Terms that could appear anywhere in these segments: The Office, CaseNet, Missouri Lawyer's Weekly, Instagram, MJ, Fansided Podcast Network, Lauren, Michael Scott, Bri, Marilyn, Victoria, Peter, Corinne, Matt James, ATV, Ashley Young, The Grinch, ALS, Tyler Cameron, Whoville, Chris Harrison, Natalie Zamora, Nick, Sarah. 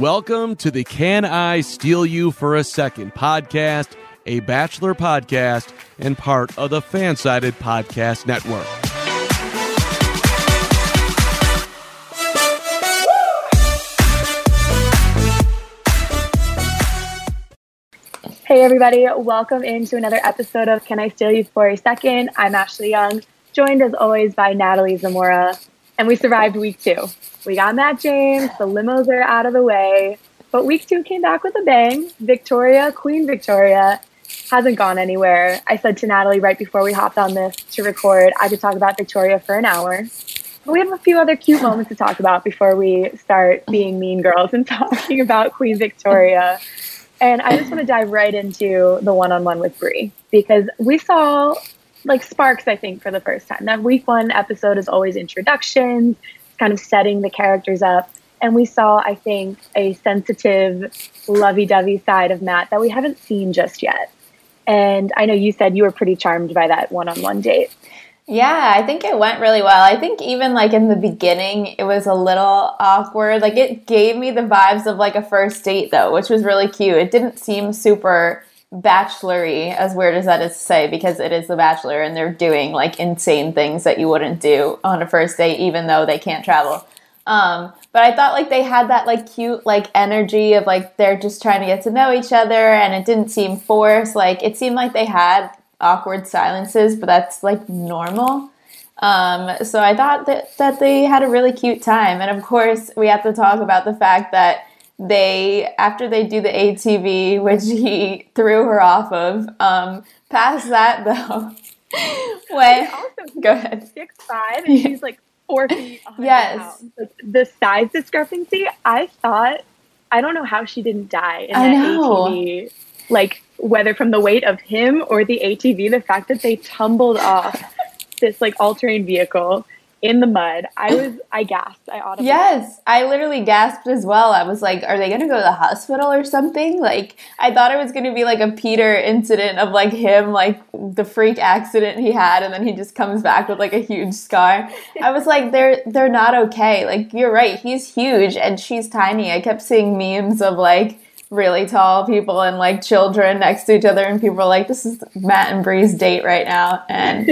Welcome to the Can I Steal You for a Second podcast, a Bachelor podcast, and part of the Fansided Podcast Network. Hey everybody, welcome into another episode of Can I Steal You for a Second? I'm Ashley Young, joined as always by Natalie Zamora, and we survived week 2. We got Matt James, the limos are out of the way, but week 2 came back with a bang. Victoria, Queen Victoria, hasn't gone anywhere. I said to Natalie right before we hopped on this to record, I could talk about Victoria for an hour. But we have a few other cute moments to talk about before we start being mean girls and talking about Queen Victoria. And I just want to dive right into the one-on-one with Bri, because we saw like sparks, I think, for the first time. That week 1 episode is always introductions, kind of setting the characters up. And we saw, I think, a sensitive, lovey-dovey side of Matt that we haven't seen just yet. And I know you said you were pretty charmed by that one-on-one date. Yeah, I think it went really well. I think even like in the beginning, it was a little awkward. Like it gave me the vibes of like a first date though, which was really cute. It didn't seem super bachelor-y, as weird as that is to say, because it is The Bachelor and they're doing like insane things that you wouldn't do on a first date, even though they can't travel. But I thought like they had that like cute like energy of like they're just trying to get to know each other, and it didn't seem forced. Like it seemed like they had awkward silences, but that's like normal. So I thought that they had a really cute time. And of course we have to talk about the fact that after they do the ATV, which he threw her off of, past that though, when also, go ahead. 6'5" and she's like 4 feet. Yes. Like, the size discrepancy. I don't know how she didn't die in that ATV. Like, whether from the weight of him or the ATV, the fact that they tumbled off this like all-terrain vehicle in the mud, I gasped. I audibly. Yes, I literally gasped as well. I was like, are they going to go to the hospital or something? Like, I thought it was going to be like a Peter incident of like him, like the freak accident he had, and then he just comes back with like a huge scar. I was like, they're not okay. Like, you're right. He's huge and she's tiny. I kept seeing memes of like really tall people and like children next to each other, and people are like, this is Matt and Bri's date right now. And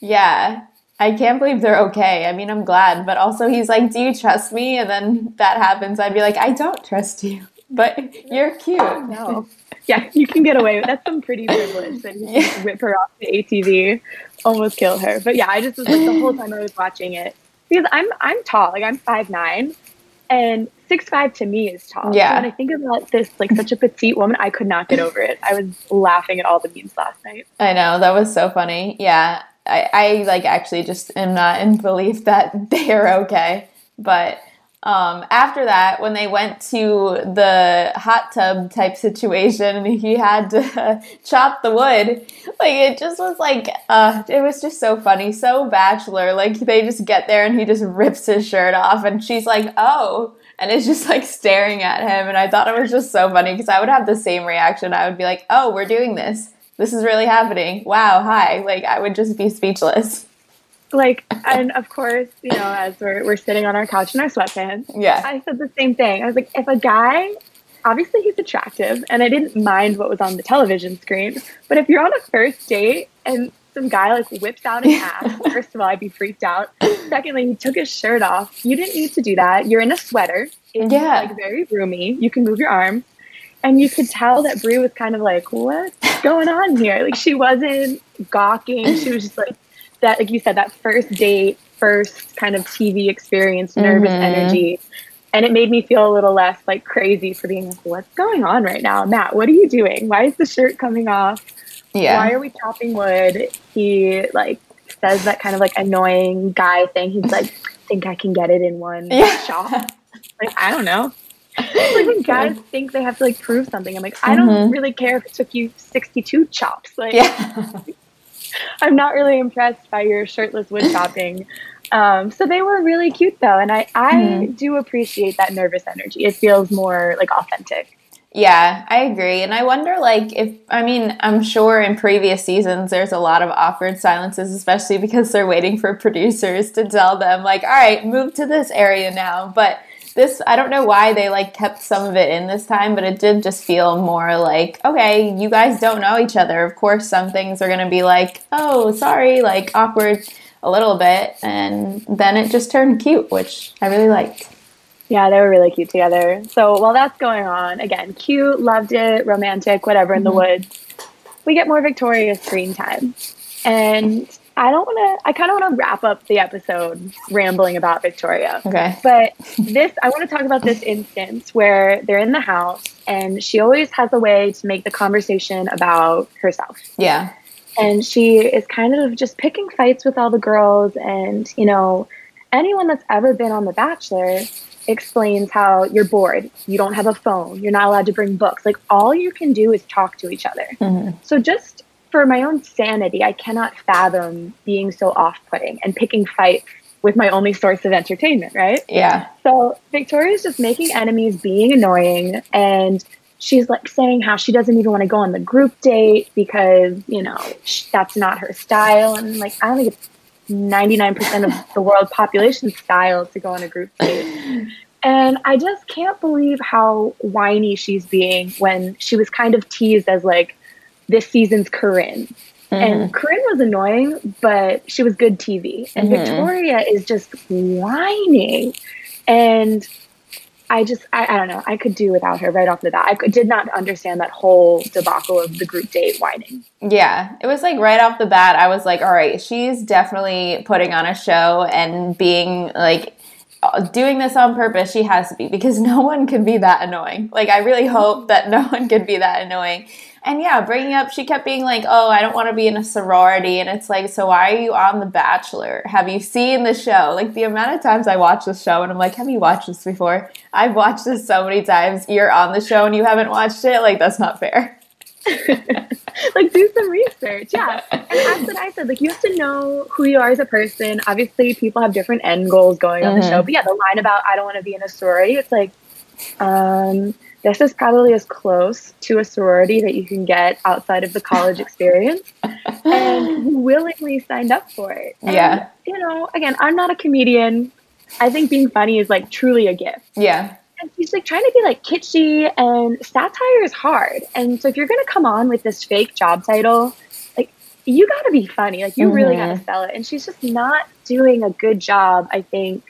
yeah, I can't believe they're okay. I mean, I'm glad, but also he's like, do you trust me? And then that happens. I'd be like, I don't trust you, but you're cute. Oh, no. Yeah, you can get away with that's some pretty privilege that he can rip her off the ATV, almost kill her. But yeah, I just was like, the whole time I was watching it, because I'm tall, like I'm 5'9", and 6'5" to me is tall. Yeah. So when I think about this, like such a petite woman, I could not get over it. I was laughing at all the memes last night. I know, that was so funny. Yeah, I like actually just am not in belief that they're okay. But after that, when they went to the hot tub type situation and he had to chop the wood, like it just was like, it was just so funny, so Bachelor. Like they just get there and he just rips his shirt off and she's like, oh, and it's just like staring at him. And I thought it was just so funny because I would have the same reaction. I would be like, oh, we're doing this. This is really happening. Wow. Hi. Like I would just be speechless. Like, and of course, you know, as we're sitting on our couch in our sweatpants, yeah, I said the same thing. I was like, if a guy, obviously he's attractive, and I didn't mind what was on the television screen, but if you're on a first date and some guy like whips out an ass, first of all, I'd be freaked out. Secondly, he took his shirt off. You didn't need to do that. You're in a sweater. It's like very roomy. You can move your arm. And you could tell that Bri was kind of like, what's going on here? Like she wasn't gawking. She was just like, that, like you said, that first date, first kind of TV experience, nervous energy. And it made me feel a little less like crazy for being like, what's going on right now? Matt, what are you doing? Why is the shirt coming off? Yeah. Why are we chopping wood? He like says that kind of like annoying guy thing. He's like, think I can get it in one shot. Like, I don't know. Like when guys think they have to like prove something. I'm like, I don't really care if it took you 62 chops. Like, I'm not really impressed by your shirtless wood chopping. So they were really cute though. And I do appreciate that nervous energy. It feels more like authentic. Yeah, I agree. And I wonder like if, I mean, I'm sure in previous seasons, there's a lot of awkward silences, especially because they're waiting for producers to tell them like, all right, move to this area now. But this, I don't know why they like kept some of it in this time, but it did just feel more like, okay, you guys don't know each other. Of course, some things are going to be like, oh, sorry, like awkward a little bit. And then it just turned cute, which I really liked. Yeah, they were really cute together. So while that's going on, again, cute, loved it, romantic, whatever, in the woods, we get more Victoria screen time. And I kind of want to wrap up the episode rambling about Victoria. Okay. But I want to talk about this instance where they're in the house and she always has a way to make the conversation about herself. Yeah. And she is kind of just picking fights with all the girls. And, you know, anyone that's ever been on The Bachelor explains how you're bored, you don't have a phone, you're not allowed to bring books. Like, all you can do is talk to each other. Mm-hmm. So just for my own sanity, I cannot fathom being so off-putting and picking fights with my only source of entertainment, right? Yeah. So Victoria's just making enemies, being annoying, and she's like saying how she doesn't even want to go on the group date because, you know, that's not her style. And like, I don't think it's 99% of the world population style to go on a group date. And I just can't believe how whiny she's being when she was kind of teased as like, this season's Corinne. Mm-hmm. And Corinne was annoying, but she was good TV. And Victoria is just whiny. And I don't know. I could do without her right off the bat. Did not understand that whole debacle of the group date whining. Yeah. It was like right off the bat, I was like, all right, she's definitely putting on a show and being like, doing this on purpose. She has to be, because no one can be that annoying. Like, I really hope that no one could be that annoying. And yeah, bringing up, she kept being like, oh, I don't want to be in a sorority. And it's like, so why are you on The Bachelor? Have you seen the show? Like, the amount of times I watch this show and I'm like, have you watched this before? I've watched this so many times. You're on the show and you haven't watched it? Like, that's not fair. Like, do some research. Yeah. And that's what I said. Like, you have to know who you are as a person. Obviously, people have different end goals going on the show. But yeah, the line about I don't want to be in a sorority, it's like, this is probably as close to a sorority that you can get outside of the college experience, and you willingly signed up for it. And, yeah. You know, again, I'm not a comedian. I think being funny is like truly a gift. Yeah. And she's like trying to be like kitschy, and satire is hard. And so if you're going to come on with this fake job title, like, you got to be funny. Like, you really got to sell it. And she's just not doing a good job, I think.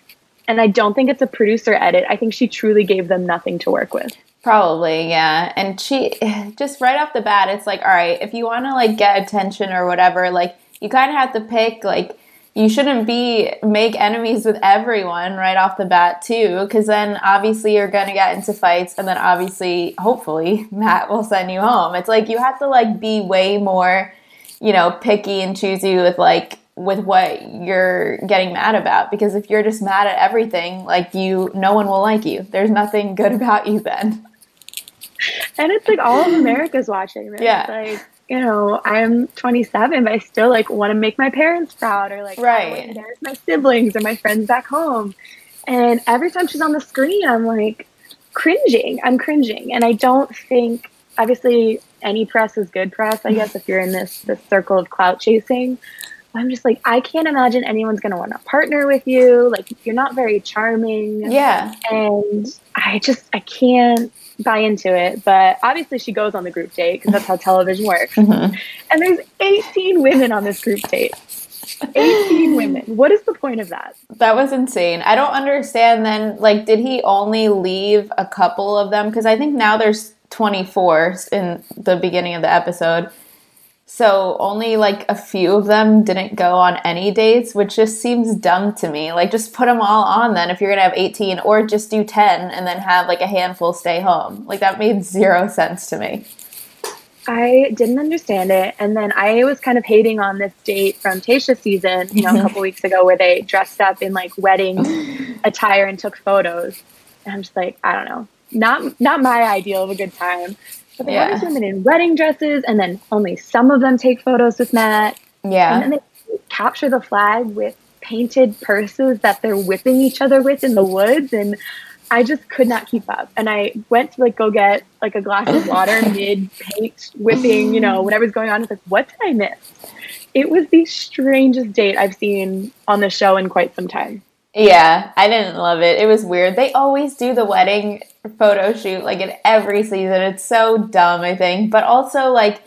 And I don't think it's a producer edit. I think she truly gave them nothing to work with. Probably, yeah. And she, just right off the bat, it's like, all right, if you want to, like, get attention or whatever, like, you kind of have to pick, like, you shouldn't make enemies with everyone right off the bat, too, because then, obviously, you're going to get into fights, and then, obviously, hopefully, Matt will send you home. It's like, you have to, like, be way more, you know, picky and choosy with, like, with what you're getting mad about, because if you're just mad at everything, like, no one will like you. There's nothing good about you then. And it's like all of America's watching, right? Yeah. It's like, you know, I'm 27, but I still like want to make my parents proud, or like, right, there's my siblings or my friends back home. And every time she's on the screen, I'm like cringing. I'm cringing. And I don't think, obviously, any press is good press, I guess, if you're in this circle of clout chasing. I'm just like, I can't imagine anyone's going to want to partner with you. Like, you're not very charming. Yeah. And I can't buy into it. But obviously she goes on the group date because that's how television works. Mm-hmm. And there's 18 women on this group date. 18 women. What is the point of that? That was insane. I don't understand then, like, did he only leave a couple of them? Because I think now there's 24 in the beginning of the episode. So only, like, a few of them didn't go on any dates, which just seems dumb to me. Like, just put them all on then if you're going to have 18, or just do 10 and then have, like, a handful stay home. Like, that made zero sense to me. I didn't understand it. And then I was kind of hating on this date from Tayshia's season, you know, a couple weeks ago, where they dressed up in, like, wedding attire and took photos. And I'm just like, I don't know. Not my ideal of a good time. But they have these women in wedding dresses, and then only some of them take photos with Matt. Yeah. And then they capture the flag with painted purses that they're whipping each other with in the woods. And I just could not keep up. And I went to, like, go get, like, a glass of water mid-paint whipping, you know, whatever's going on. It's like, what did I miss? It was the strangest date I've seen on the show in quite some time. Yeah, I didn't love it. It was weird. They always do the wedding photo shoot, like, in every season. It's so dumb, I think. But also, like,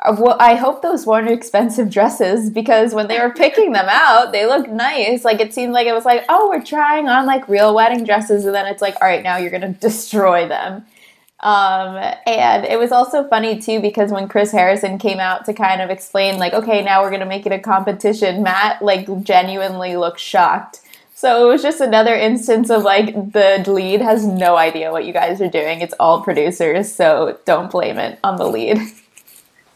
I hope those weren't expensive dresses, because when they were picking them out, they looked nice. Like, it seemed like it was like, oh, we're trying on, like, real wedding dresses. And then it's like, all right, now you're going to destroy them. And it was also funny, too, because when Chris Harrison came out to kind of explain, like, okay, now we're going to make it a competition, Matt, like, genuinely looked shocked. So it was just another instance of, like, the lead has no idea what you guys are doing. It's all producers, so don't blame it on the lead.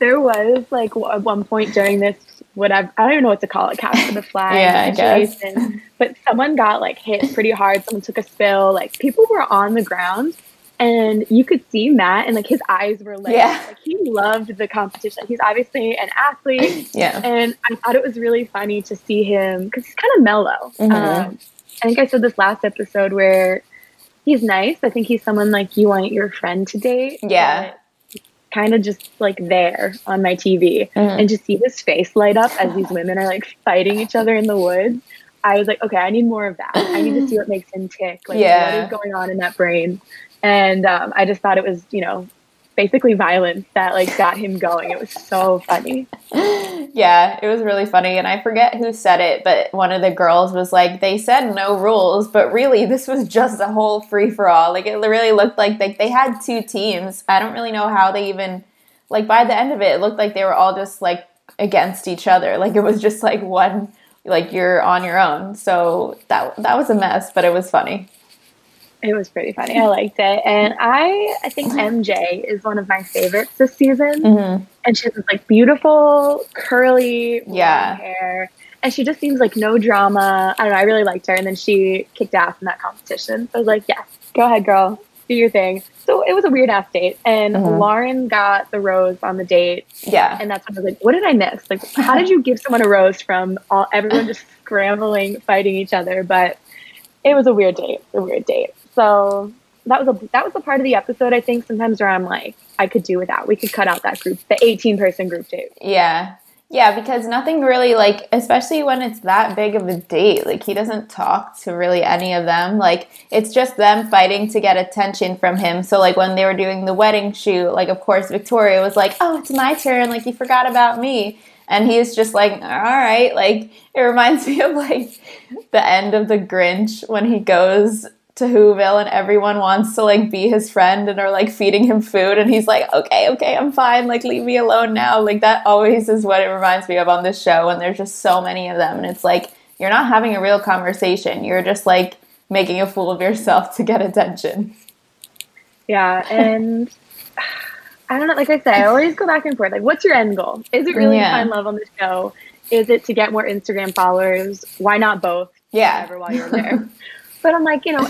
There was, like, at one point during this, whatever, I don't even know what to call it, capture the flag situation. I guess. But someone got, like, hit pretty hard. Someone took a spill. Like, people were on the ground, and you could see Matt, and, like, his eyes were lit. Yeah. Like, he loved the competition. He's obviously an athlete. Yeah. And I thought it was really funny to see him, because he's kind of mellow. Mm-hmm. I think I said this last episode where he's nice. I think he's someone, like, you want your friend to date. Yeah. Kind of just, like, there on my TV. Mm-hmm. And to see his face light up as these women are, like, fighting each other in the woods, I was like, okay, I need more of that. I need to see what makes him tick. Like, what is going on in that brain? And I just thought it was, you know, basically violence that, like, got him going. It was so funny. Yeah, it was really funny. And I forget who said it, but one of the girls was like, they said no rules, but really this was just a whole free-for-all. Like, it really looked like they had two teams. I don't really know how they even, like, by the end of it, it looked like they were all just, like, against each other. Like, it was just, like, one, like, you're on your own. So that was a mess, but it was funny. It was pretty funny. I liked it. And I think MJ is one of my favorites this season. Mm-hmm. And she has this, like, beautiful, curly hair. And she just seems like no drama. I don't know. I really liked her. And then she kicked ass in that competition. So I was like, yes, go ahead, girl. Do your thing. So it was a weird-ass date. And Lauren got the rose on the date. Yeah. And that's when I was like, what did I miss? Like, how did you give someone a rose from everyone just scrambling, fighting each other? But it was a weird date. So that was a part of the episode, I think, sometimes, where I'm like, I could do without. We could cut out that group, the 18-person group date. Yeah. Yeah, because nothing really, like, especially when it's that big of a date, like, he doesn't talk to really any of them. Like, it's just them fighting to get attention from him. So, like, when they were doing the wedding shoot, like, of course, Victoria was like, oh, it's my turn. Like, you forgot about me. And he's just like, all right. Like, it reminds me of, like, the end of The Grinch when he goes to Whoville and everyone wants to, like, be his friend and are, like, feeding him food, and he's like, okay, I'm fine, like, leave me alone now. Like, that always is what it reminds me of on this show, and there's just so many of them, and it's like, you're not having a real conversation, you're just, like, making a fool of yourself to get attention. Yeah. And I don't know, like I said, I always go back and forth, like, what's your end goal? Is it really to find love on the show? Is it to get more Instagram followers? Why not both? Yeah, whatever, while you're there. But I'm like, you know,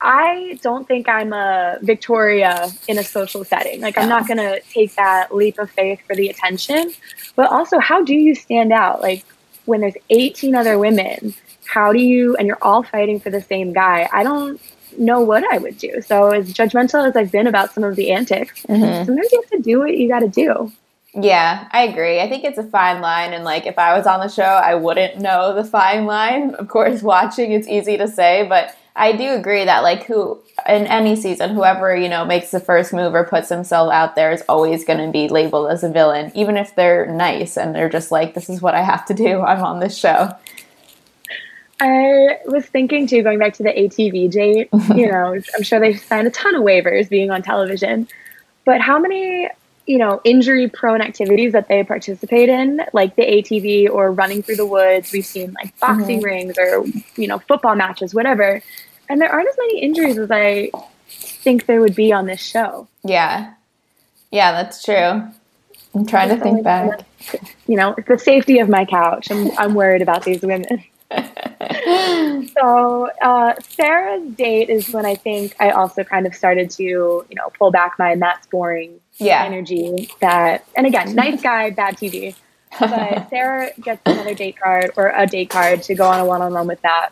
I don't think I'm a Victoria in a social setting. Like, I'm not going to take that leap of faith for the attention. But also, how do you stand out? Like, when there's 18 other women, how do you, and you're all fighting for the same guy? I don't know what I would do. So as judgmental as I've been about some of the antics, sometimes you have to do what you got to do. Yeah, I agree. I think it's a fine line, and, like, if I was on the show, I wouldn't know the fine line. Of course, watching, it's easy to say, but I do agree that, like, who in any season, whoever, you know, makes the first move or puts themselves out there is always going to be labeled as a villain, even if they're nice and they're just like, this is what I have to do, I'm on this show. I was thinking, too, going back to the ATV date, you know, I'm sure they signed a ton of waivers being on television, but how many, you know, injury-prone activities that they participate in, like the ATV or running through the woods. We've seen, like, boxing rings or, you know, football matches, whatever. And there aren't as many injuries as I think there would be on this show. Yeah. Yeah, that's true. I'm trying to think back. You know, it's the safety of my couch. I'm worried about these women. So Sarah's date is when I think I also kind of started to, you know, pull back my Matt's boring energy. That, and again, nice guy, bad TV. But Sarah gets another date card, or a date card, to go on a one-on-one with that.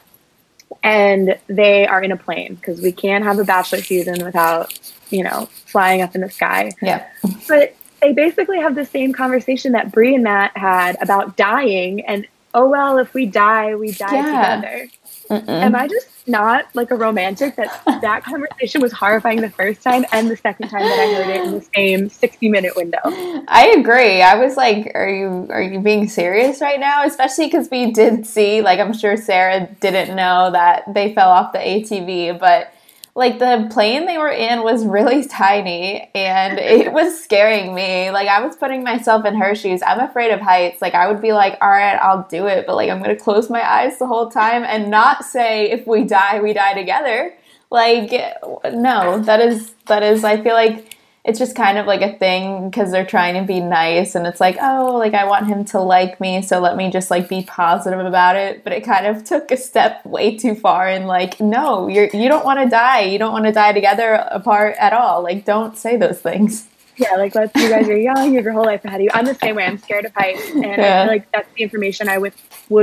And they are in a plane, because we can't have a bachelor season without, you know, flying up in the sky. Yeah. But they basically have the same conversation that Bri and Matt had about dying, and, oh, well, if we die, we die together. Am I just not like a romantic that conversation was horrifying the first time and the second time that I heard it in the same 60-minute window? I agree. I was like, are you being serious right now? Especially because we did see, like, I'm sure Sarah didn't know that they fell off the ATV, but like the plane they were in was really tiny and it was scaring me. Like I was putting myself in her shoes. I'm afraid of heights. Like I would be like, all right, I'll do it. But like, I'm going to close my eyes the whole time and not say, if we die, we die together. Like, no, that is, I feel like it's just kind of like a thing because they're trying to be nice and it's like, oh, like I want him to like me. So let me just like be positive about it. But it kind of took a step way too far and like, no, you don't want to die. You don't want to die together apart at all. Like, don't say those things. Yeah. Like you guys are young, you have your whole life ahead of you. I'm the same way. I'm scared of heights. And yeah. I feel like that's the information I would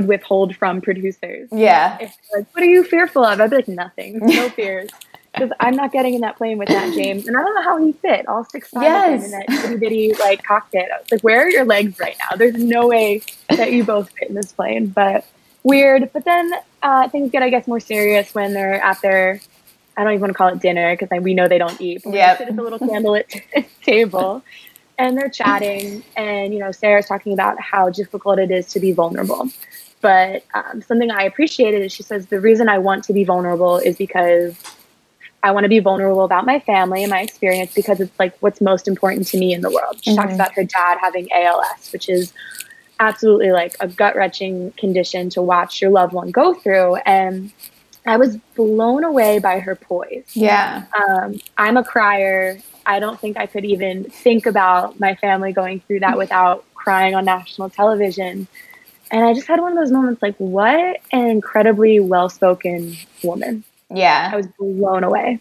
withhold from producers. Yeah. If they're like, what are you fearful of? I'd be like, nothing, no fears. Because I'm not getting in that plane with Matt James. And I don't know how he fit all 6'5" of him in that itty bitty like cockpit. I was like, where are your legs right now? There's no way that you both fit in this plane. But weird. But then things get, I guess, more serious when they're at their, I don't even want to call it dinner because we know they don't eat. But they sit at the little candlelit table and they're chatting. And, you know, Sarah's talking about how difficult it is to be vulnerable. But something I appreciated is she says, the reason I want to be vulnerable is because I want to be vulnerable about my family and my experience because it's like what's most important to me in the world. She talks about her dad having ALS, which is absolutely like a gut-wrenching condition to watch your loved one go through. And I was blown away by her poise. Yeah. I'm a crier. I don't think I could even think about my family going through that without crying on national television. And I just had one of those moments like, what an incredibly well-spoken woman. Yeah. I was blown away.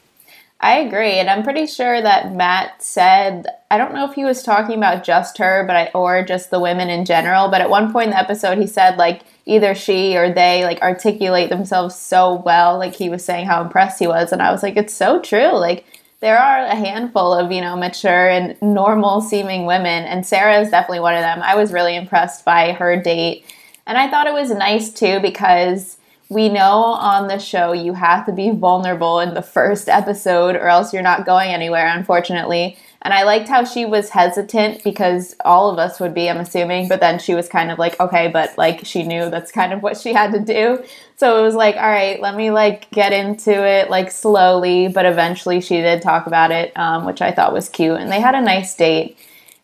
I agree. And I'm pretty sure that Matt said, I don't know if he was talking about just her, but or just the women in general. But at one point in the episode, he said, like, either she or they, like, articulate themselves so well. Like, he was saying how impressed he was. And I was like, it's so true. Like, there are a handful of, you know, mature and normal seeming women. And Sarah is definitely one of them. I was really impressed by her date. And I thought it was nice, too, because we know on the show you have to be vulnerable in the first episode or else you're not going anywhere, unfortunately. And I liked how she was hesitant because all of us would be, I'm assuming. But then she was kind of like, okay, but like she knew that's kind of what she had to do. So it was like, all right, let me like get into it like slowly. But eventually she did talk about it, which I thought was cute. And they had a nice date.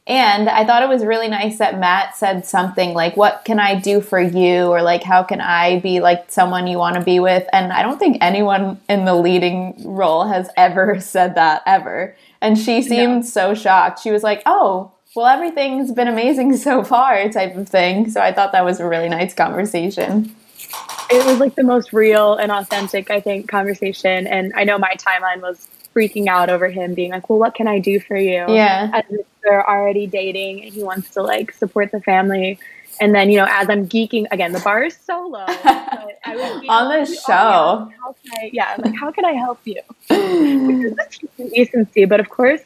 And I thought it was really nice that Matt said something like, what can I do for you? Or like, how can I be like someone you want to be with? And I don't think anyone in the leading role has ever said that ever. And she seemed so shocked. She was like, oh, well, everything's been amazing so far type of thing. So I thought that was a really nice conversation. It was like the most real and authentic, I think, conversation. And I know my timeline was freaking out over him being like, well, what can I do for you? Yeah. As if they're already dating and he wants to like support the family. And then, you know, as I'm geeking again, the bar is so low. But I was on the show. How can I help you? Because that's indecency. But of course,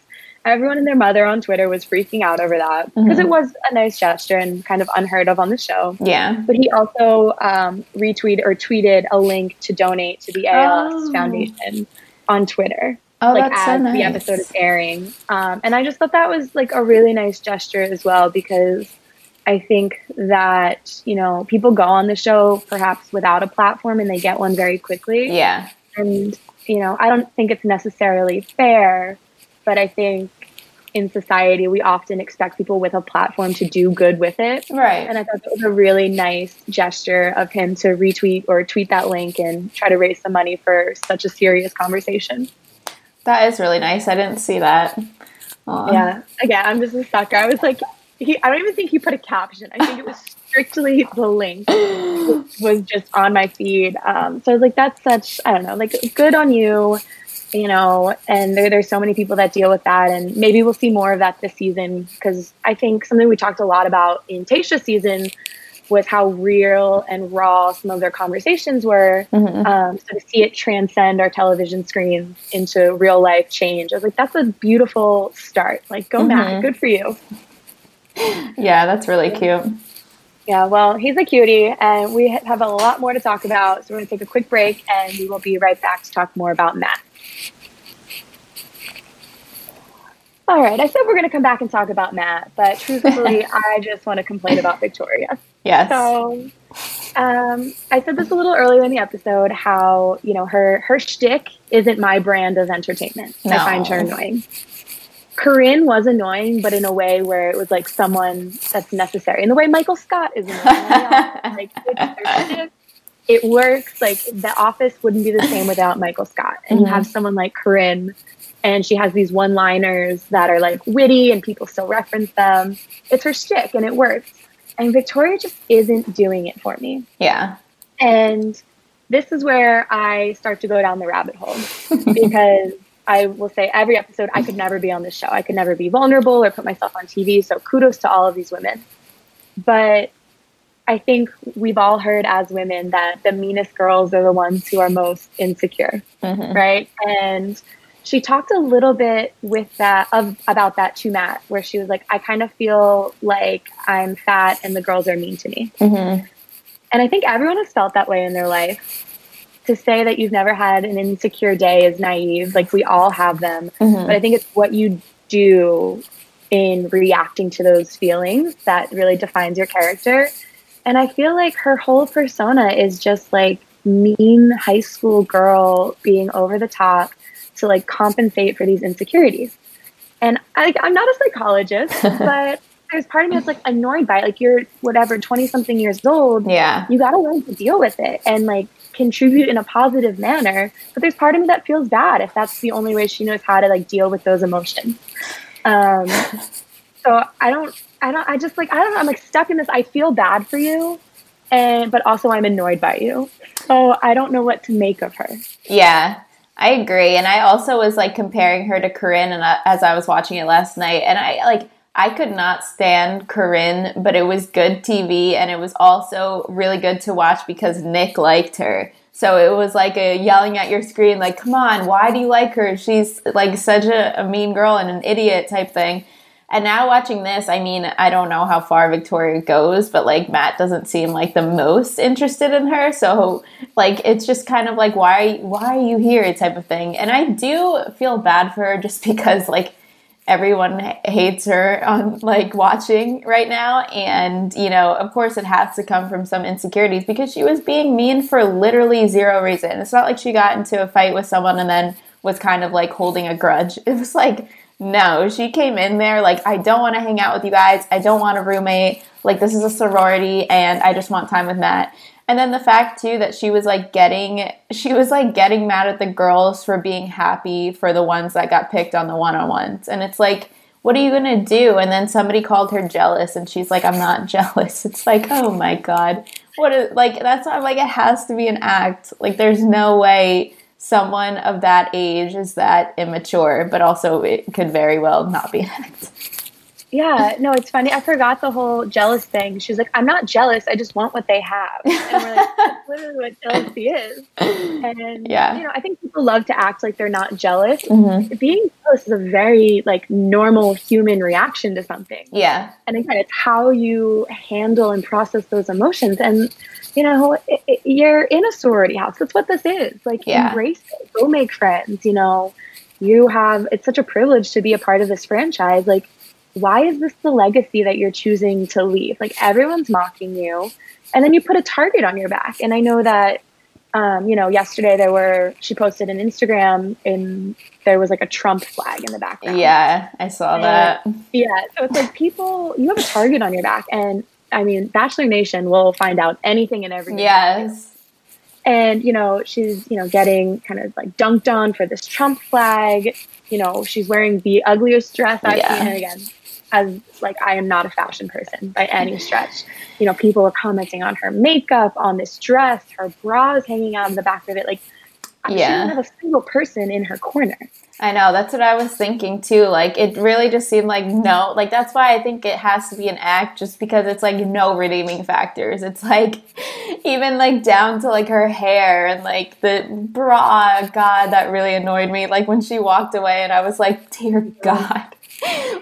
everyone and their mother on Twitter was freaking out over that because it was a nice gesture and kind of unheard of on the show. Yeah. But he also tweeted a link to donate to the ALS Foundation on Twitter. Oh, like that's as so nice. The episode is airing. And I just thought that was like a really nice gesture as well, because I think that, you know, people go on the show perhaps without a platform and they get one very quickly. Yeah. And, you know, I don't think it's necessarily fair, but I think in society we often expect people with a platform to do good with it. Right. And I thought that was a really nice gesture of him to retweet or tweet that link and try to raise some money for such a serious conversation. That is really nice. I didn't see that. Aww. Yeah. Again, I'm just a sucker. I was like, I don't even think he put a caption. I think it was strictly the link was just on my feed. So I was like, that's such, I don't know, like good on you, you know, and there's so many people that deal with that. And maybe we'll see more of that this season, because I think something we talked a lot about in Tayshia's season was how real and raw some of their conversations were. So to see it transcend our television screens into real life change, I was like, that's a beautiful start. Like, go Matt, good for you. Yeah, that's really cute. Yeah, well, he's a cutie, and we have a lot more to talk about. So we're going to take a quick break, and we will be right back to talk more about Matt. All right, I said we're going to come back and talk about Matt, but truthfully, I just want to complain about Victoria. Yes. So I said this a little earlier in the episode, how, you know, her shtick isn't my brand of entertainment. No. I find her annoying. Corinne was annoying, but in a way where it was like someone that's necessary. In the way Michael Scott is annoying. Like, it works. Like, The Office wouldn't be the same without Michael Scott. And you have someone like Corinne, and she has these one-liners that are like witty and people still reference them. It's her shtick, and it works. And Victoria just isn't doing it for me. Yeah. And this is where I start to go down the rabbit hole, because I will say every episode, I could never be on this show. I could never be vulnerable or put myself on TV. So kudos to all of these women. But I think we've all heard as women that the meanest girls are the ones who are most insecure, right? And she talked a little bit with that about that to Matt, where she was like, I kind of feel like I'm fat and the girls are mean to me. And I think everyone has felt that way in their life. To say that you've never had an insecure day is naive. Like, we all have them. But I think it's what you do in reacting to those feelings that really defines your character. And I feel like her whole persona is just like mean high school girl being over the top to like compensate for these insecurities. And I'm not a psychologist, but there's part of me that's like annoyed by it. Like, you're whatever, 20 something years old. Yeah. You got to learn to deal with it and like contribute in a positive manner. But there's part of me that feels bad if that's the only way she knows how to like deal with those emotions. So I don't, I'm like stuck in this. I feel bad for you. But also I'm annoyed by you. So I don't know what to make of her. Yeah. I agree. And I also was like comparing her to Corinne, and as I was watching it last night, and I could not stand Corinne, but it was good TV, and it was also really good to watch because Nick liked her. So it was like a yelling at your screen, like, come on, why do you like her? She's like such a mean girl and an idiot type thing. And now watching this, I mean, I don't know how far Victoria goes, but like Matt doesn't seem like the most interested in her. So like, it's just kind of like, why are you here type of thing. And I do feel bad for her just because like, everyone hates her on like watching right now. And, you know, of course it has to come from some insecurities because she was being mean for literally zero reason. It's not like she got into a fight with someone and then was kind of like holding a grudge. It was like, no, she came in there like, I don't want to hang out with you guys. I don't want a roommate. Like, this is a sorority and I just want time with Matt. And then the fact too that she was like getting mad at the girls for being happy for the ones that got picked on the one-on-ones. And it's like, what are you going to do? And then somebody called her jealous and she's like, I'm not jealous. It's like, oh my God. That's not like, it has to be an act. Like, there's no way someone of that age is that immature, but also it could very well not be an act. Yeah, no, it's funny. I forgot the whole jealous thing. She's like, I'm not jealous. I just want what they have. And we're like, that's literally what jealousy is. And, you know, I think people love to act like they're not jealous. Being jealous is a very, like, normal human reaction to something. Yeah. And again, it's how you handle and process those emotions. And, you know, you're in a sorority house. That's what this is. Like, embrace it. Go make friends, you know. It's such a privilege to be a part of this franchise. Like, why is this the legacy that you're choosing to leave? Like, everyone's mocking you, and then you put a target on your back. And I know that, you know, yesterday she posted an Instagram and there was like a Trump flag in the background. Yeah, I saw that. Yeah. So it's like, people, you have a target on your back. And I mean, Bachelor Nation will find out anything and everything. Yes. And, you know, she's, you know, getting kind of like dunked on for this Trump flag. You know, she's wearing the ugliest dress I've seen. And again, as like, I am not a fashion person by any stretch. You know, people are commenting on her makeup, on this dress, her bra is hanging out in the back of it. Like, she doesn't have a single person in her corner. I know. That's what I was thinking too. Like, it really just seemed like, no, like, that's why I think it has to be an act, just because it's like no redeeming factors. It's like, even like down to like her hair and like the bra. God, that really annoyed me. Like, when she walked away and I was like, dear God.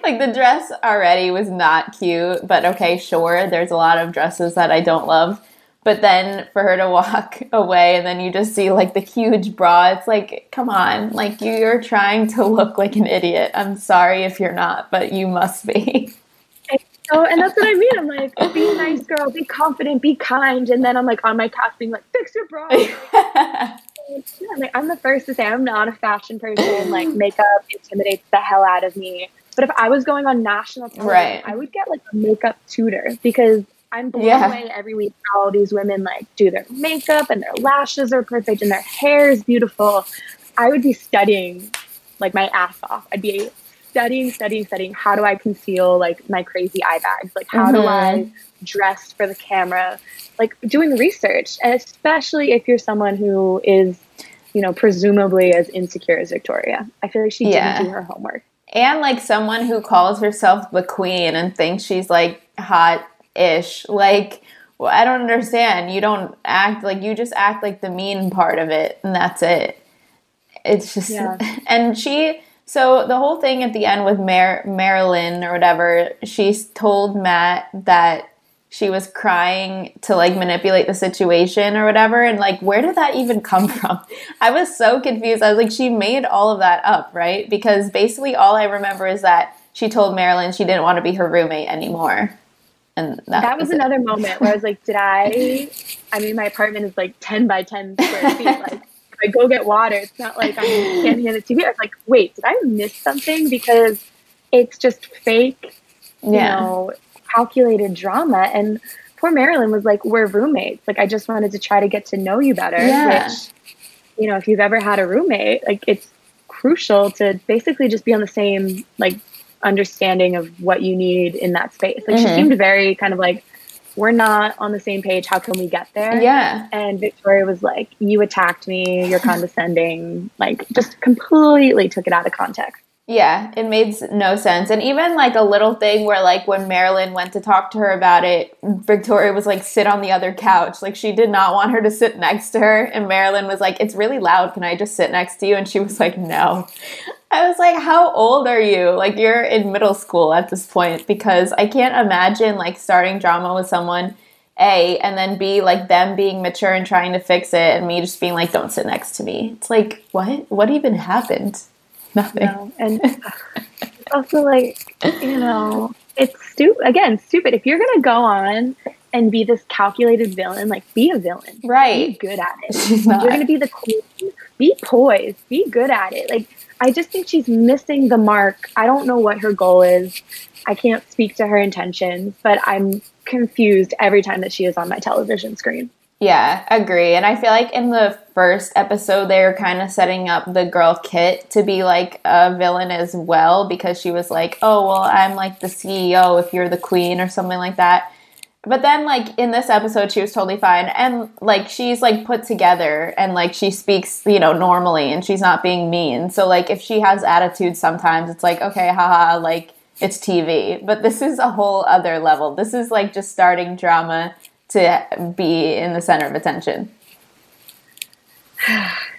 Like, the dress already was not cute, but okay, sure, there's a lot of dresses that I don't love. But then for her to walk away and then you just see, like, the huge bra, it's like, come on. Like, you're trying to look like an idiot. I'm sorry if you're not, but you must be. Oh, and that's what I mean. I'm like, be a nice girl, be confident, be kind. And then I'm, like, on my couch being like, fix your bra. Like, I'm the first to say I'm not a fashion person. Like, makeup intimidates the hell out of me. But if I was going on national television, right, I would get, like, a makeup tutor, because I'm blown away every week how all these women, like, do their makeup and their lashes are perfect and their hair is beautiful. I would be studying, like, my ass off. I'd be studying. How do I conceal, like, my crazy eye bags? Like, how do I dress for the camera? Like, doing research, and especially if you're someone who is, you know, presumably as insecure as Victoria. I feel like she didn't do her homework. And, like, someone who calls herself the queen and thinks she's, like, hot-ish. Like, well, I don't understand. You don't act like – you just act like the mean part of it, and that's it. It's just – and she – so the whole thing at the end with Marilyn or whatever, she told Matt that she was crying to, like, manipulate the situation or whatever. And, like, where did that even come from? I was so confused. I was like, she made all of that up, right? Because basically all I remember is that she told Marilyn she didn't want to be her roommate anymore. And that was another moment where I was like, I mean, my apartment is, like, 10 by 10 square feet, like. I go get water. It's not like I'm standing on the TV. I was like, wait, did I miss something? Because it's just fake, you know, calculated drama. And poor Marilyn was like, we're roommates. Like, I just wanted to try to get to know you better. Yeah. Which, you know, if you've ever had a roommate, like, it's crucial to basically just be on the same, like, understanding of what you need in that space. Like, she seemed very kind of like, we're not on the same page. How can we get there? Yeah. And Victoria was like, you attacked me. You're condescending. Like, just completely took it out of context. Yeah. It made no sense. And even, like, a little thing where, like, when Marilyn went to talk to her about it, Victoria was like, sit on the other couch. Like, she did not want her to sit next to her. And Marilyn was like, it's really loud. Can I just sit next to you? And she was like, no. I was like, how old are you? Like, you're in middle school at this point, because I can't imagine, like, starting drama with someone, A, and then B, like, them being mature and trying to fix it and me just being like, don't sit next to me. It's like, what? What even happened? Nothing. No. And also, like, you know, it's stupid. If you're going to go on and be this calculated villain, like, be a villain. Right. Be good at it. She's not. You're going to be the queen. Be poised. Be good at it. Like, I just think she's missing the mark. I don't know what her goal is. I can't speak to her intentions, but I'm confused every time that she is on my television screen. Yeah, agree. And I feel like in the first episode, they were kind of setting up the girl Kit to be, like, a villain as well, because she was like, oh, well, I'm, like, the CEO if you're the queen or something like that. But then, like, in this episode, she was totally fine. And, like, she's, like, put together and, like, she speaks, you know, normally and she's not being mean. So, like, if she has attitude sometimes, it's like, okay, haha, like, it's TV. But this is a whole other level. This is, like, just starting drama to be in the center of attention.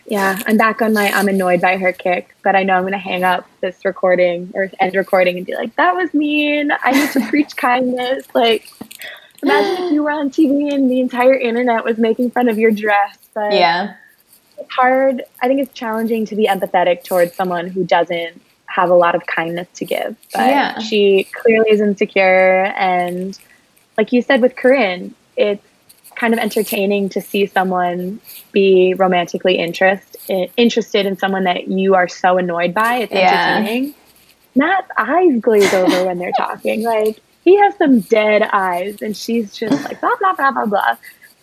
Yeah, I'm back on my I'm annoyed by her kick, but I know I'm going to hang up this recording or end recording and be like, that was mean. I need to preach kindness. Like, imagine if you were on TV and the entire internet was making fun of your dress. But yeah, it's hard. I think it's challenging to be empathetic towards someone who doesn't have a lot of kindness to give. But she clearly is insecure. And like you said with Corinne, it's kind of entertaining to see someone be romantically interested in someone that you are so annoyed by. It's entertaining. Matt's eyes glaze over when they're talking. Like, he has some dead eyes, and she's just like, blah, blah, blah, blah, blah.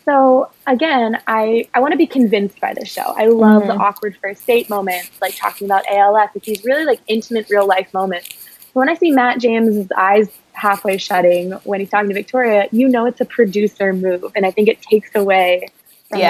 So, again, I want to be convinced by this show. I love the awkward first date moments, like talking about ALS. It's these really, like, intimate real-life moments. When I see Matt James's eyes halfway shutting when he's talking to Victoria, you know it's a producer move, and I think it takes away from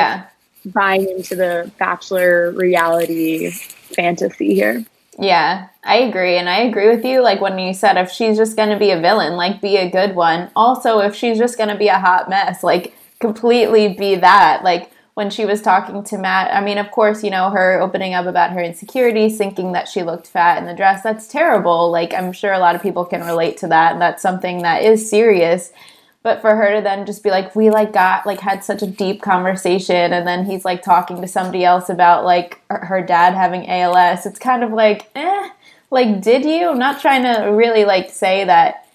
buying into the Bachelor reality fantasy here. Yeah, I agree. And I agree with you, like, when you said if she's just going to be a villain, like, be a good one. Also, if she's just going to be a hot mess, like, completely be that. Like, when she was talking to Matt. I mean, of course, you know, her opening up about her insecurities, thinking that she looked fat in the dress, that's terrible. Like, I'm sure a lot of people can relate to that, and that's something that is serious. But for her to then just be like, we, like, got, like, had such a deep conversation, and then he's, like, talking to somebody else about, like, her dad having ALS. It's kind of like, like, did you? I'm not trying to really, like, say that,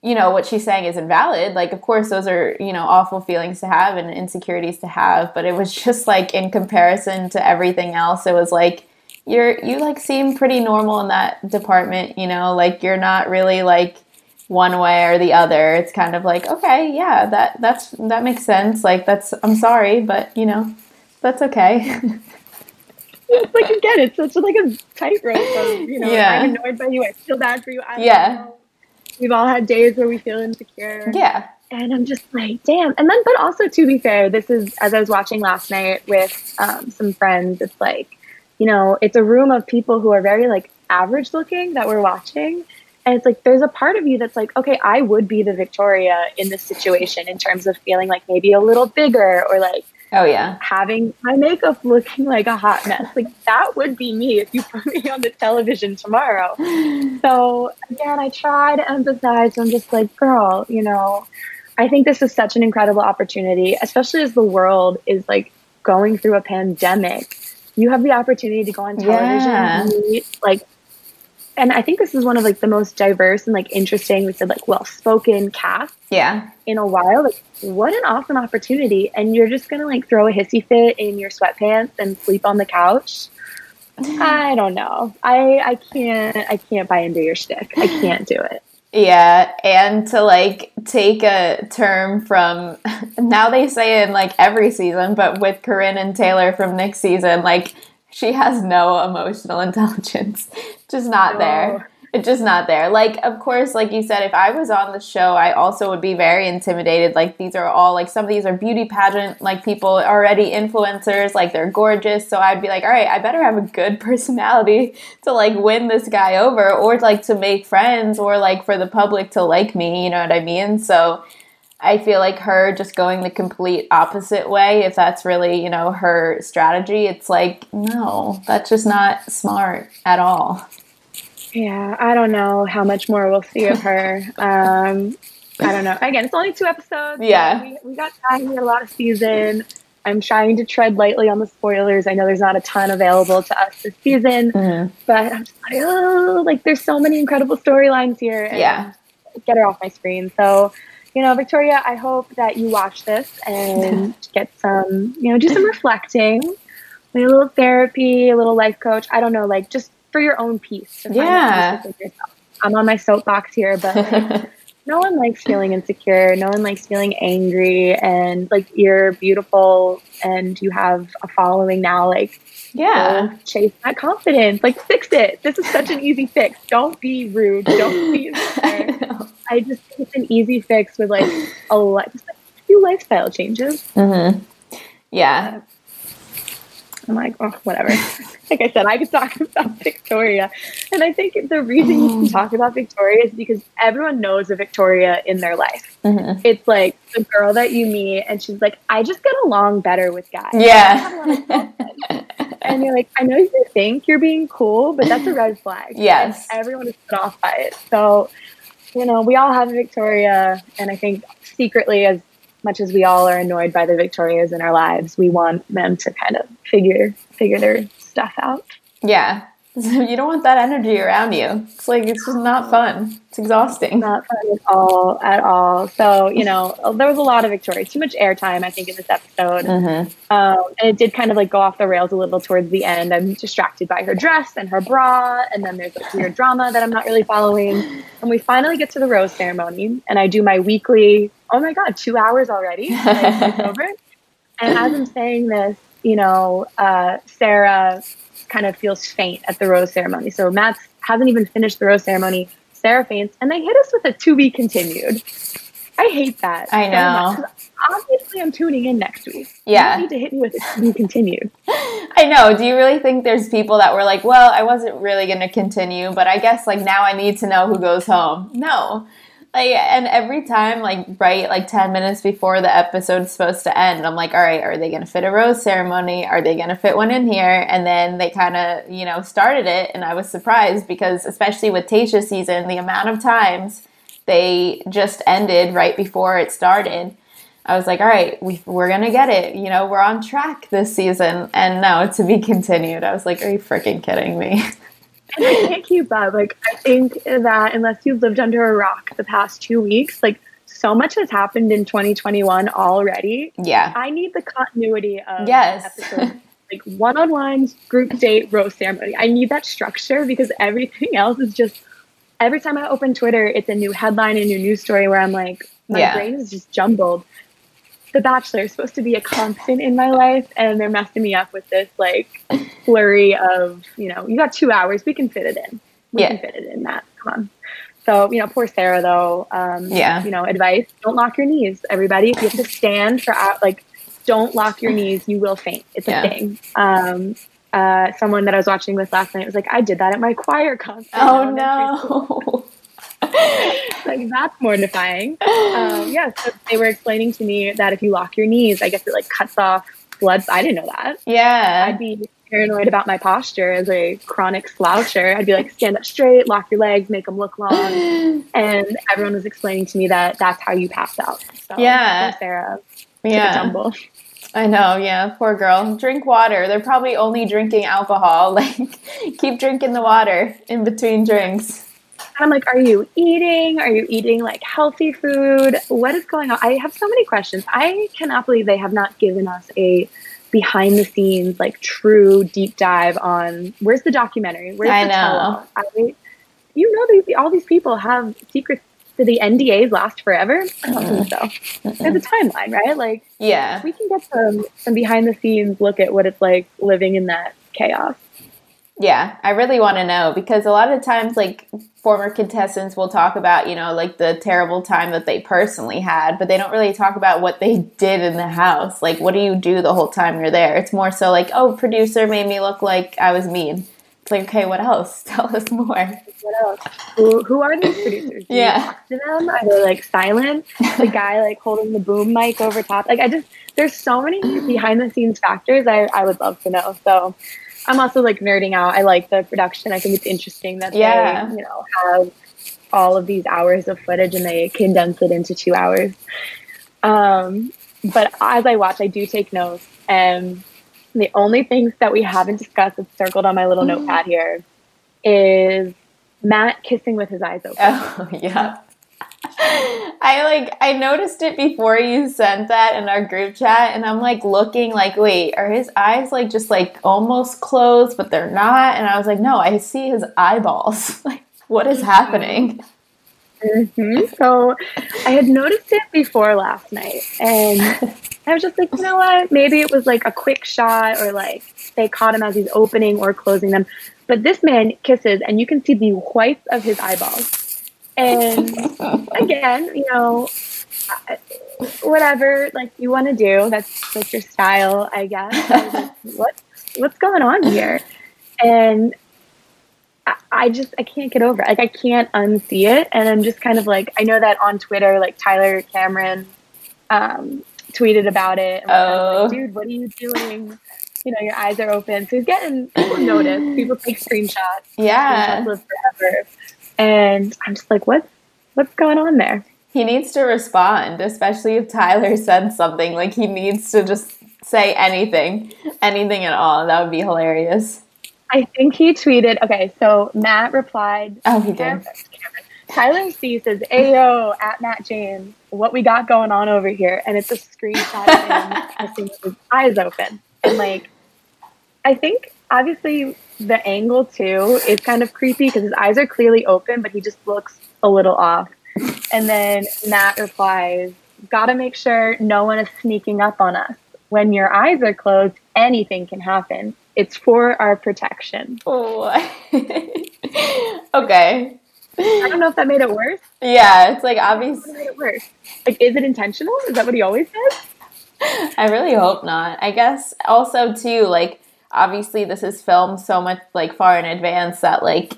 you know, what she's saying is invalid. Like, of course, those are, you know, awful feelings to have and insecurities to have. But it was just, like, in comparison to everything else, it was like, you, like, seem pretty normal in that department, you know? Like, you're not really, like, one way or the other. It's kind of like, okay, yeah, that makes sense. Like, that's, I'm sorry, but, you know, that's okay. It's like, again, it's such like a tightrope of, you know, yeah. I'm annoyed by you, I feel bad for you. I don't know. We've all had days where we feel insecure. Yeah. And I'm just like, damn. And then, but also, to be fair, this is, as I was watching last night with some friends, it's like, you know, it's a room of people who are very, like, average looking that we're watching. And it's like, there's a part of you that's like, okay, I would be the Victoria in this situation in terms of feeling like maybe a little bigger or like, oh yeah, having my makeup looking like a hot mess. Like, that would be me if you put me on the television tomorrow. So again, I try to emphasize, I'm just like, girl, you know, I think this is such an incredible opportunity, especially as the world is like going through a pandemic. You have the opportunity to go on television and meet, like, and I think this is one of, like, the most diverse and, like, interesting, we said, like, well-spoken cast in a while. Like, what an awesome opportunity. And you're just going to, like, throw a hissy fit in your sweatpants and sleep on the couch? I don't know. I can't buy into your shtick. I can't do it. Yeah, and to, like, take a term from, now they say it in, like, every season, but with Corinne and Taylor from Nick's season, like, she has no emotional intelligence. Just not there. It's just not there. Like, of course, like you said, if I was on the show, I also would be very intimidated. Like, these are all, like, some of these are beauty pageant, like, people already, influencers, like, they're gorgeous. So I'd be like, all right, I better have a good personality to, like, win this guy over, or, like, to make friends, or, like, for the public to like me, you know what I mean? So I feel like her just going the complete opposite way, if that's really, you know, her strategy, it's like, no, that's just not smart at all. Yeah, I don't know how much more we'll see of her. I don't know. Again, it's only 2 episodes. Yeah. We got time. We had a lot of season. I'm trying to tread lightly on the spoilers. I know there's not a ton available to us this season, but I'm just like, oh, like, there's so many incredible storylines here. And get her off my screen. So, you know, Victoria, I hope that you watch this and get some, you know, do some reflecting, like a little therapy, a little life coach. I don't know, like, just for your own peace. Yeah. I'm on my soapbox here, but like, no one likes feeling insecure. No one likes feeling angry. And, like, you're beautiful and you have a following now. Like, yeah, chase that confidence. Like, fix it. This is such an easy fix. Don't be rude. Don't be rude. I just think it's an easy fix with, like, a few lifestyle changes. Yeah. I'm like, oh, whatever. Like I said, I could talk about Victoria. And I think the reason you can talk about Victoria is because everyone knows a Victoria in their life. It's like the girl that you meet and she's like, I just get along better with guys. Yeah. And you're like, I know you think you're being cool, but that's a red flag. Yes. And everyone is put off by it. So, you know, we all have a Victoria, and I think secretly, as much as we all are annoyed by the Victorias in our lives, we want them to kind of figure their stuff out. Yeah. You don't want that energy around you. It's like, it's just not fun. It's exhausting. It's not fun at all, at all. So, you know, there was a lot of Victoria. Too much airtime, I think, in this episode. And it did kind of, like, go off the rails a little towards the end. I'm distracted by her dress and her bra, and then there's this weird drama that I'm not really following. And we finally get to the rose ceremony, and I do my weekly, oh, my God, 2 hours already. It's over. And as I'm saying this, you know, Sarah kind of feels faint at the rose ceremony. So Matt hasn't even finished the rose ceremony. Sarah faints, and they hit us with a "to be continued." I hate that. I know. Obviously, I'm tuning in next week. Yeah. You need to hit me with a "to be continued." I know. Do you really think there's people that were like, well, I wasn't really going to continue, but I guess, like, now I need to know who goes home? No. Like, and every time, like, right, like 10 minutes before the episode's supposed to end, I'm like, all right, are they going to fit a rose ceremony? Are they going to fit one in here? And then they kind of, you know, started it. And I was surprised because especially with Tayshia's season, the amount of times they just ended right before it started. I was like, all right, we're going to get it. You know, we're on track this season. And no, to be continued. I was like, are you freaking kidding me? And I can't keep up. Like, I think that unless you've lived under a rock the past 2 weeks, like, so much has happened in 2021 already. Yeah. I need the continuity of episodes. Like, one-on-ones, group date, roast ceremony. I need that structure because everything else is just, every time I open Twitter, it's a new headline, a new news story where I'm like, my brain is just jumbled. The Bachelor is supposed to be a constant in my life, and they're messing me up with this, like, flurry of, you know, you got 2 hours, we can fit it in. We can fit it in, Matt. Come on. So, you know, poor Sarah, though. You know, advice, don't lock your knees, everybody. If you have to stand for, like, don't lock your knees. You will faint. It's a thing. Someone that I was watching with last night was like, I did that at my choir concert. Oh, no. Like, that's mortifying. So they were explaining to me that if you lock your knees, I guess it, like, cuts off blood. I didn't know that. Yeah. I'd be paranoid about my posture as a chronic sloucher. I'd be like, stand up straight, lock your legs, make them look long. And everyone was explaining to me that that's how you pass out. So, Sarah, yeah. Jumble. I know, yeah, poor girl. Drink water. They're probably only drinking alcohol. Like, keep drinking the water in between drinks. And I'm like, are you eating? Are you eating, like, healthy food? What is going on? I have so many questions. I cannot believe they have not given us a behind the scenes, like, true deep dive on where's the documentary? Where's the tell-all? You know, all these people have secrets. Do the NDAs last forever? I don't think so. There's a timeline, right? Like, yeah, we can get some behind the scenes look at what it's like living in that chaos. Yeah, I really want to know because a lot of times, like, former contestants will talk about, you know, like, the terrible time that they personally had, but they don't really talk about what they did in the house. Like, what do you do the whole time you're there? It's more so like, oh, producer made me look like I was mean. It's like, okay, what else? Tell us more. What else? Who are these producers? Do you talk to them? Are they, like, silent? The guy, like, holding the boom mic over top. Like, I just, there's so many behind the scenes factors I would love to know. So I'm also, like, nerding out. I like the production. I think it's interesting that they, you know, have all of these hours of footage and they condense it into 2 hours. But as I watch, I do take notes. And the only things that we haven't discussed that's circled on my little notepad here is Matt kissing with his eyes open. Oh, yeah. I noticed it before you sent that in our group chat, and I'm, like, looking like, wait, are his eyes, like, just, like, almost closed, but they're not? And I was like, no, I see his eyeballs. Like, what is happening? Mm-hmm. So I had noticed it before last night, and I was just like, you know what? Maybe it was, like, a quick shot, or, like, they caught him as he's opening or closing them. But this man kisses, and you can see the whites of his eyeballs. And again, you know, whatever, like, you want to do, that's, like, your style, I guess. I was like, what's going on here? And I can't get over it. Like, I can't unsee it. And I'm just kind of like, I know that on Twitter, like, Tyler Cameron tweeted about it. And I was like, dude, what are you doing? You know, your eyes are open. So he's getting, people notice. People take screenshots. Yeah. Screenshots live forever. And I'm just like, what's going on there? He needs to respond, especially if Tyler said something. Like, he needs to just say anything at all. That would be hilarious. I think he tweeted, okay, so Matt replied. Oh, he did. Tyler C says, Ayo, at Matt James, what we got going on over here? And it's a screenshot of him with his eyes open. And, like, I think, obviously, the angle, too, is kind of creepy because his eyes are clearly open, but he just looks a little off. And then Matt replies, gotta make sure no one is sneaking up on us. When your eyes are closed, anything can happen. It's for our protection. Oh, okay. I don't know if that made it worse. Yeah, it's, like, obviously. Made it worse. Like, is it intentional? Is that what he always says? I really hope not. I guess also, too, like, obviously, this is filmed so much, like, far in advance that, like,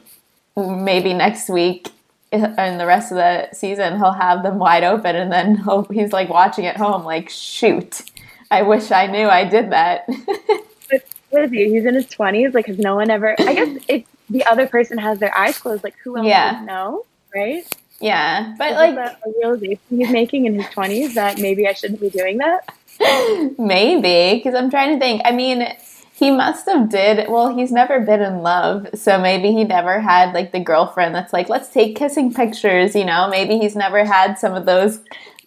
maybe next week in the rest of the season, he'll have them wide open, and then he's like watching at home, like, shoot, I wish I knew I did that. With you, he's in his 20s. Like, has no one ever? I guess if the other person has their eyes closed, like, who else would know, right? Yeah, but like a realization he's making in his 20s that maybe I shouldn't be doing that. Maybe, because I'm trying to think. I mean, he must have did. Well, he's never been in love, so maybe he never had like the girlfriend that's like, let's take kissing pictures. You know, maybe he's never had some of those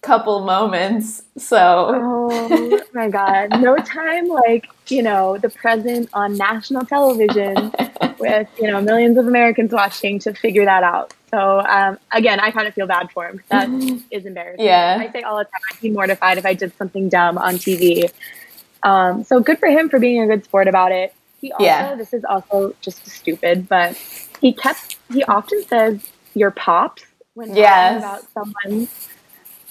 couple moments. So, oh my God, no time like, you know, the present on national television with, you know, millions of Americans watching to figure that out. So, again, I kind of feel bad for him. That is embarrassing. Yeah. I say all the time, I'd be mortified if I did something dumb on TV. So good for him for being a good sport about it. He also, this is also just stupid, but he often says your pops when talking about someone.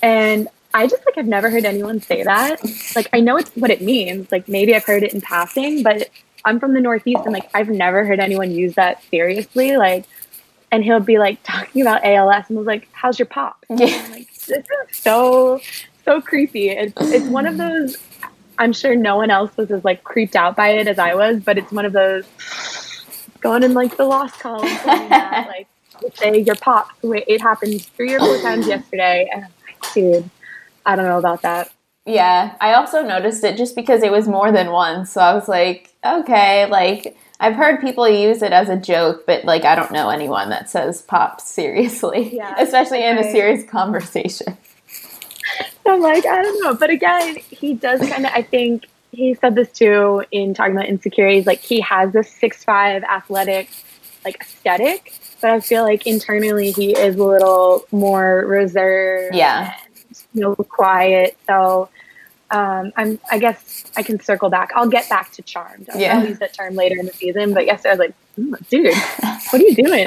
And I just, like, I've never heard anyone say that. Like, I know it's what it means. Like, maybe I've heard it in passing, but I'm from the Northeast, and, like, I've never heard anyone use that seriously. Like, and he'll be, like, talking about ALS, and was like, how's your pop? And I'm like, this is so creepy. It's one of those, I'm sure no one else was as, like, creeped out by it as I was, but it's one of those going in, like, the lost column, that, like, say your pop. It happened 3 or 4 times yesterday, and I'm like, dude, I don't know about that. Yeah, I also noticed it just because it was more than once, so I was like, okay, like, I've heard people use it as a joke, but, like, I don't know anyone that says pop seriously, especially in a serious conversation. I'm like, I don't know. But again, he does kind of, I think he said this too in talking about insecurities, like, he has this 6'5" athletic, like, aesthetic, but I feel like internally he is a little more reserved. Yeah. And, you know, quiet. So, I guess I can circle back. I'll get back to charmed. I'll use that term later in the season. But yesterday I was like, dude, what are you doing?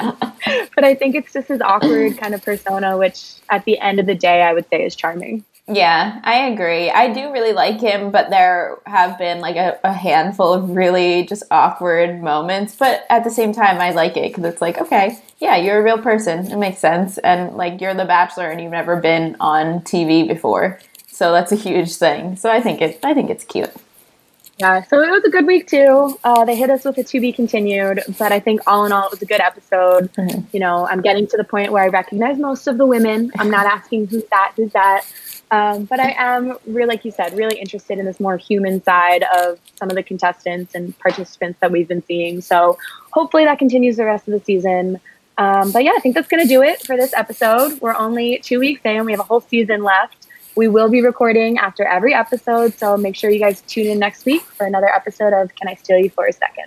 But I think it's just his awkward kind of persona, which at the end of the day, I would say is charming. Yeah, I agree. I do really like him, but there have been like a handful of really just awkward moments. But at the same time, I like it because it's like, okay, yeah, you're a real person. It makes sense. And like, you're The Bachelor and you've never been on TV before. So that's a huge thing. So I think it's cute. Yeah, so it was a good week too. They hit us with a to be continued, but I think all in all, it was a good episode. Mm-hmm. You know, I'm getting to the point where I recognize most of the women. I'm not asking who's that. But I am, really, like you said, really interested in this more human side of some of the contestants and participants that we've been seeing. So hopefully that continues the rest of the season. But yeah, I think that's going to do it for this episode. We're only 2 weeks in. We have a whole season left. We will be recording after every episode, so make sure you guys tune in next week for another episode of Can I Steal You for a Second?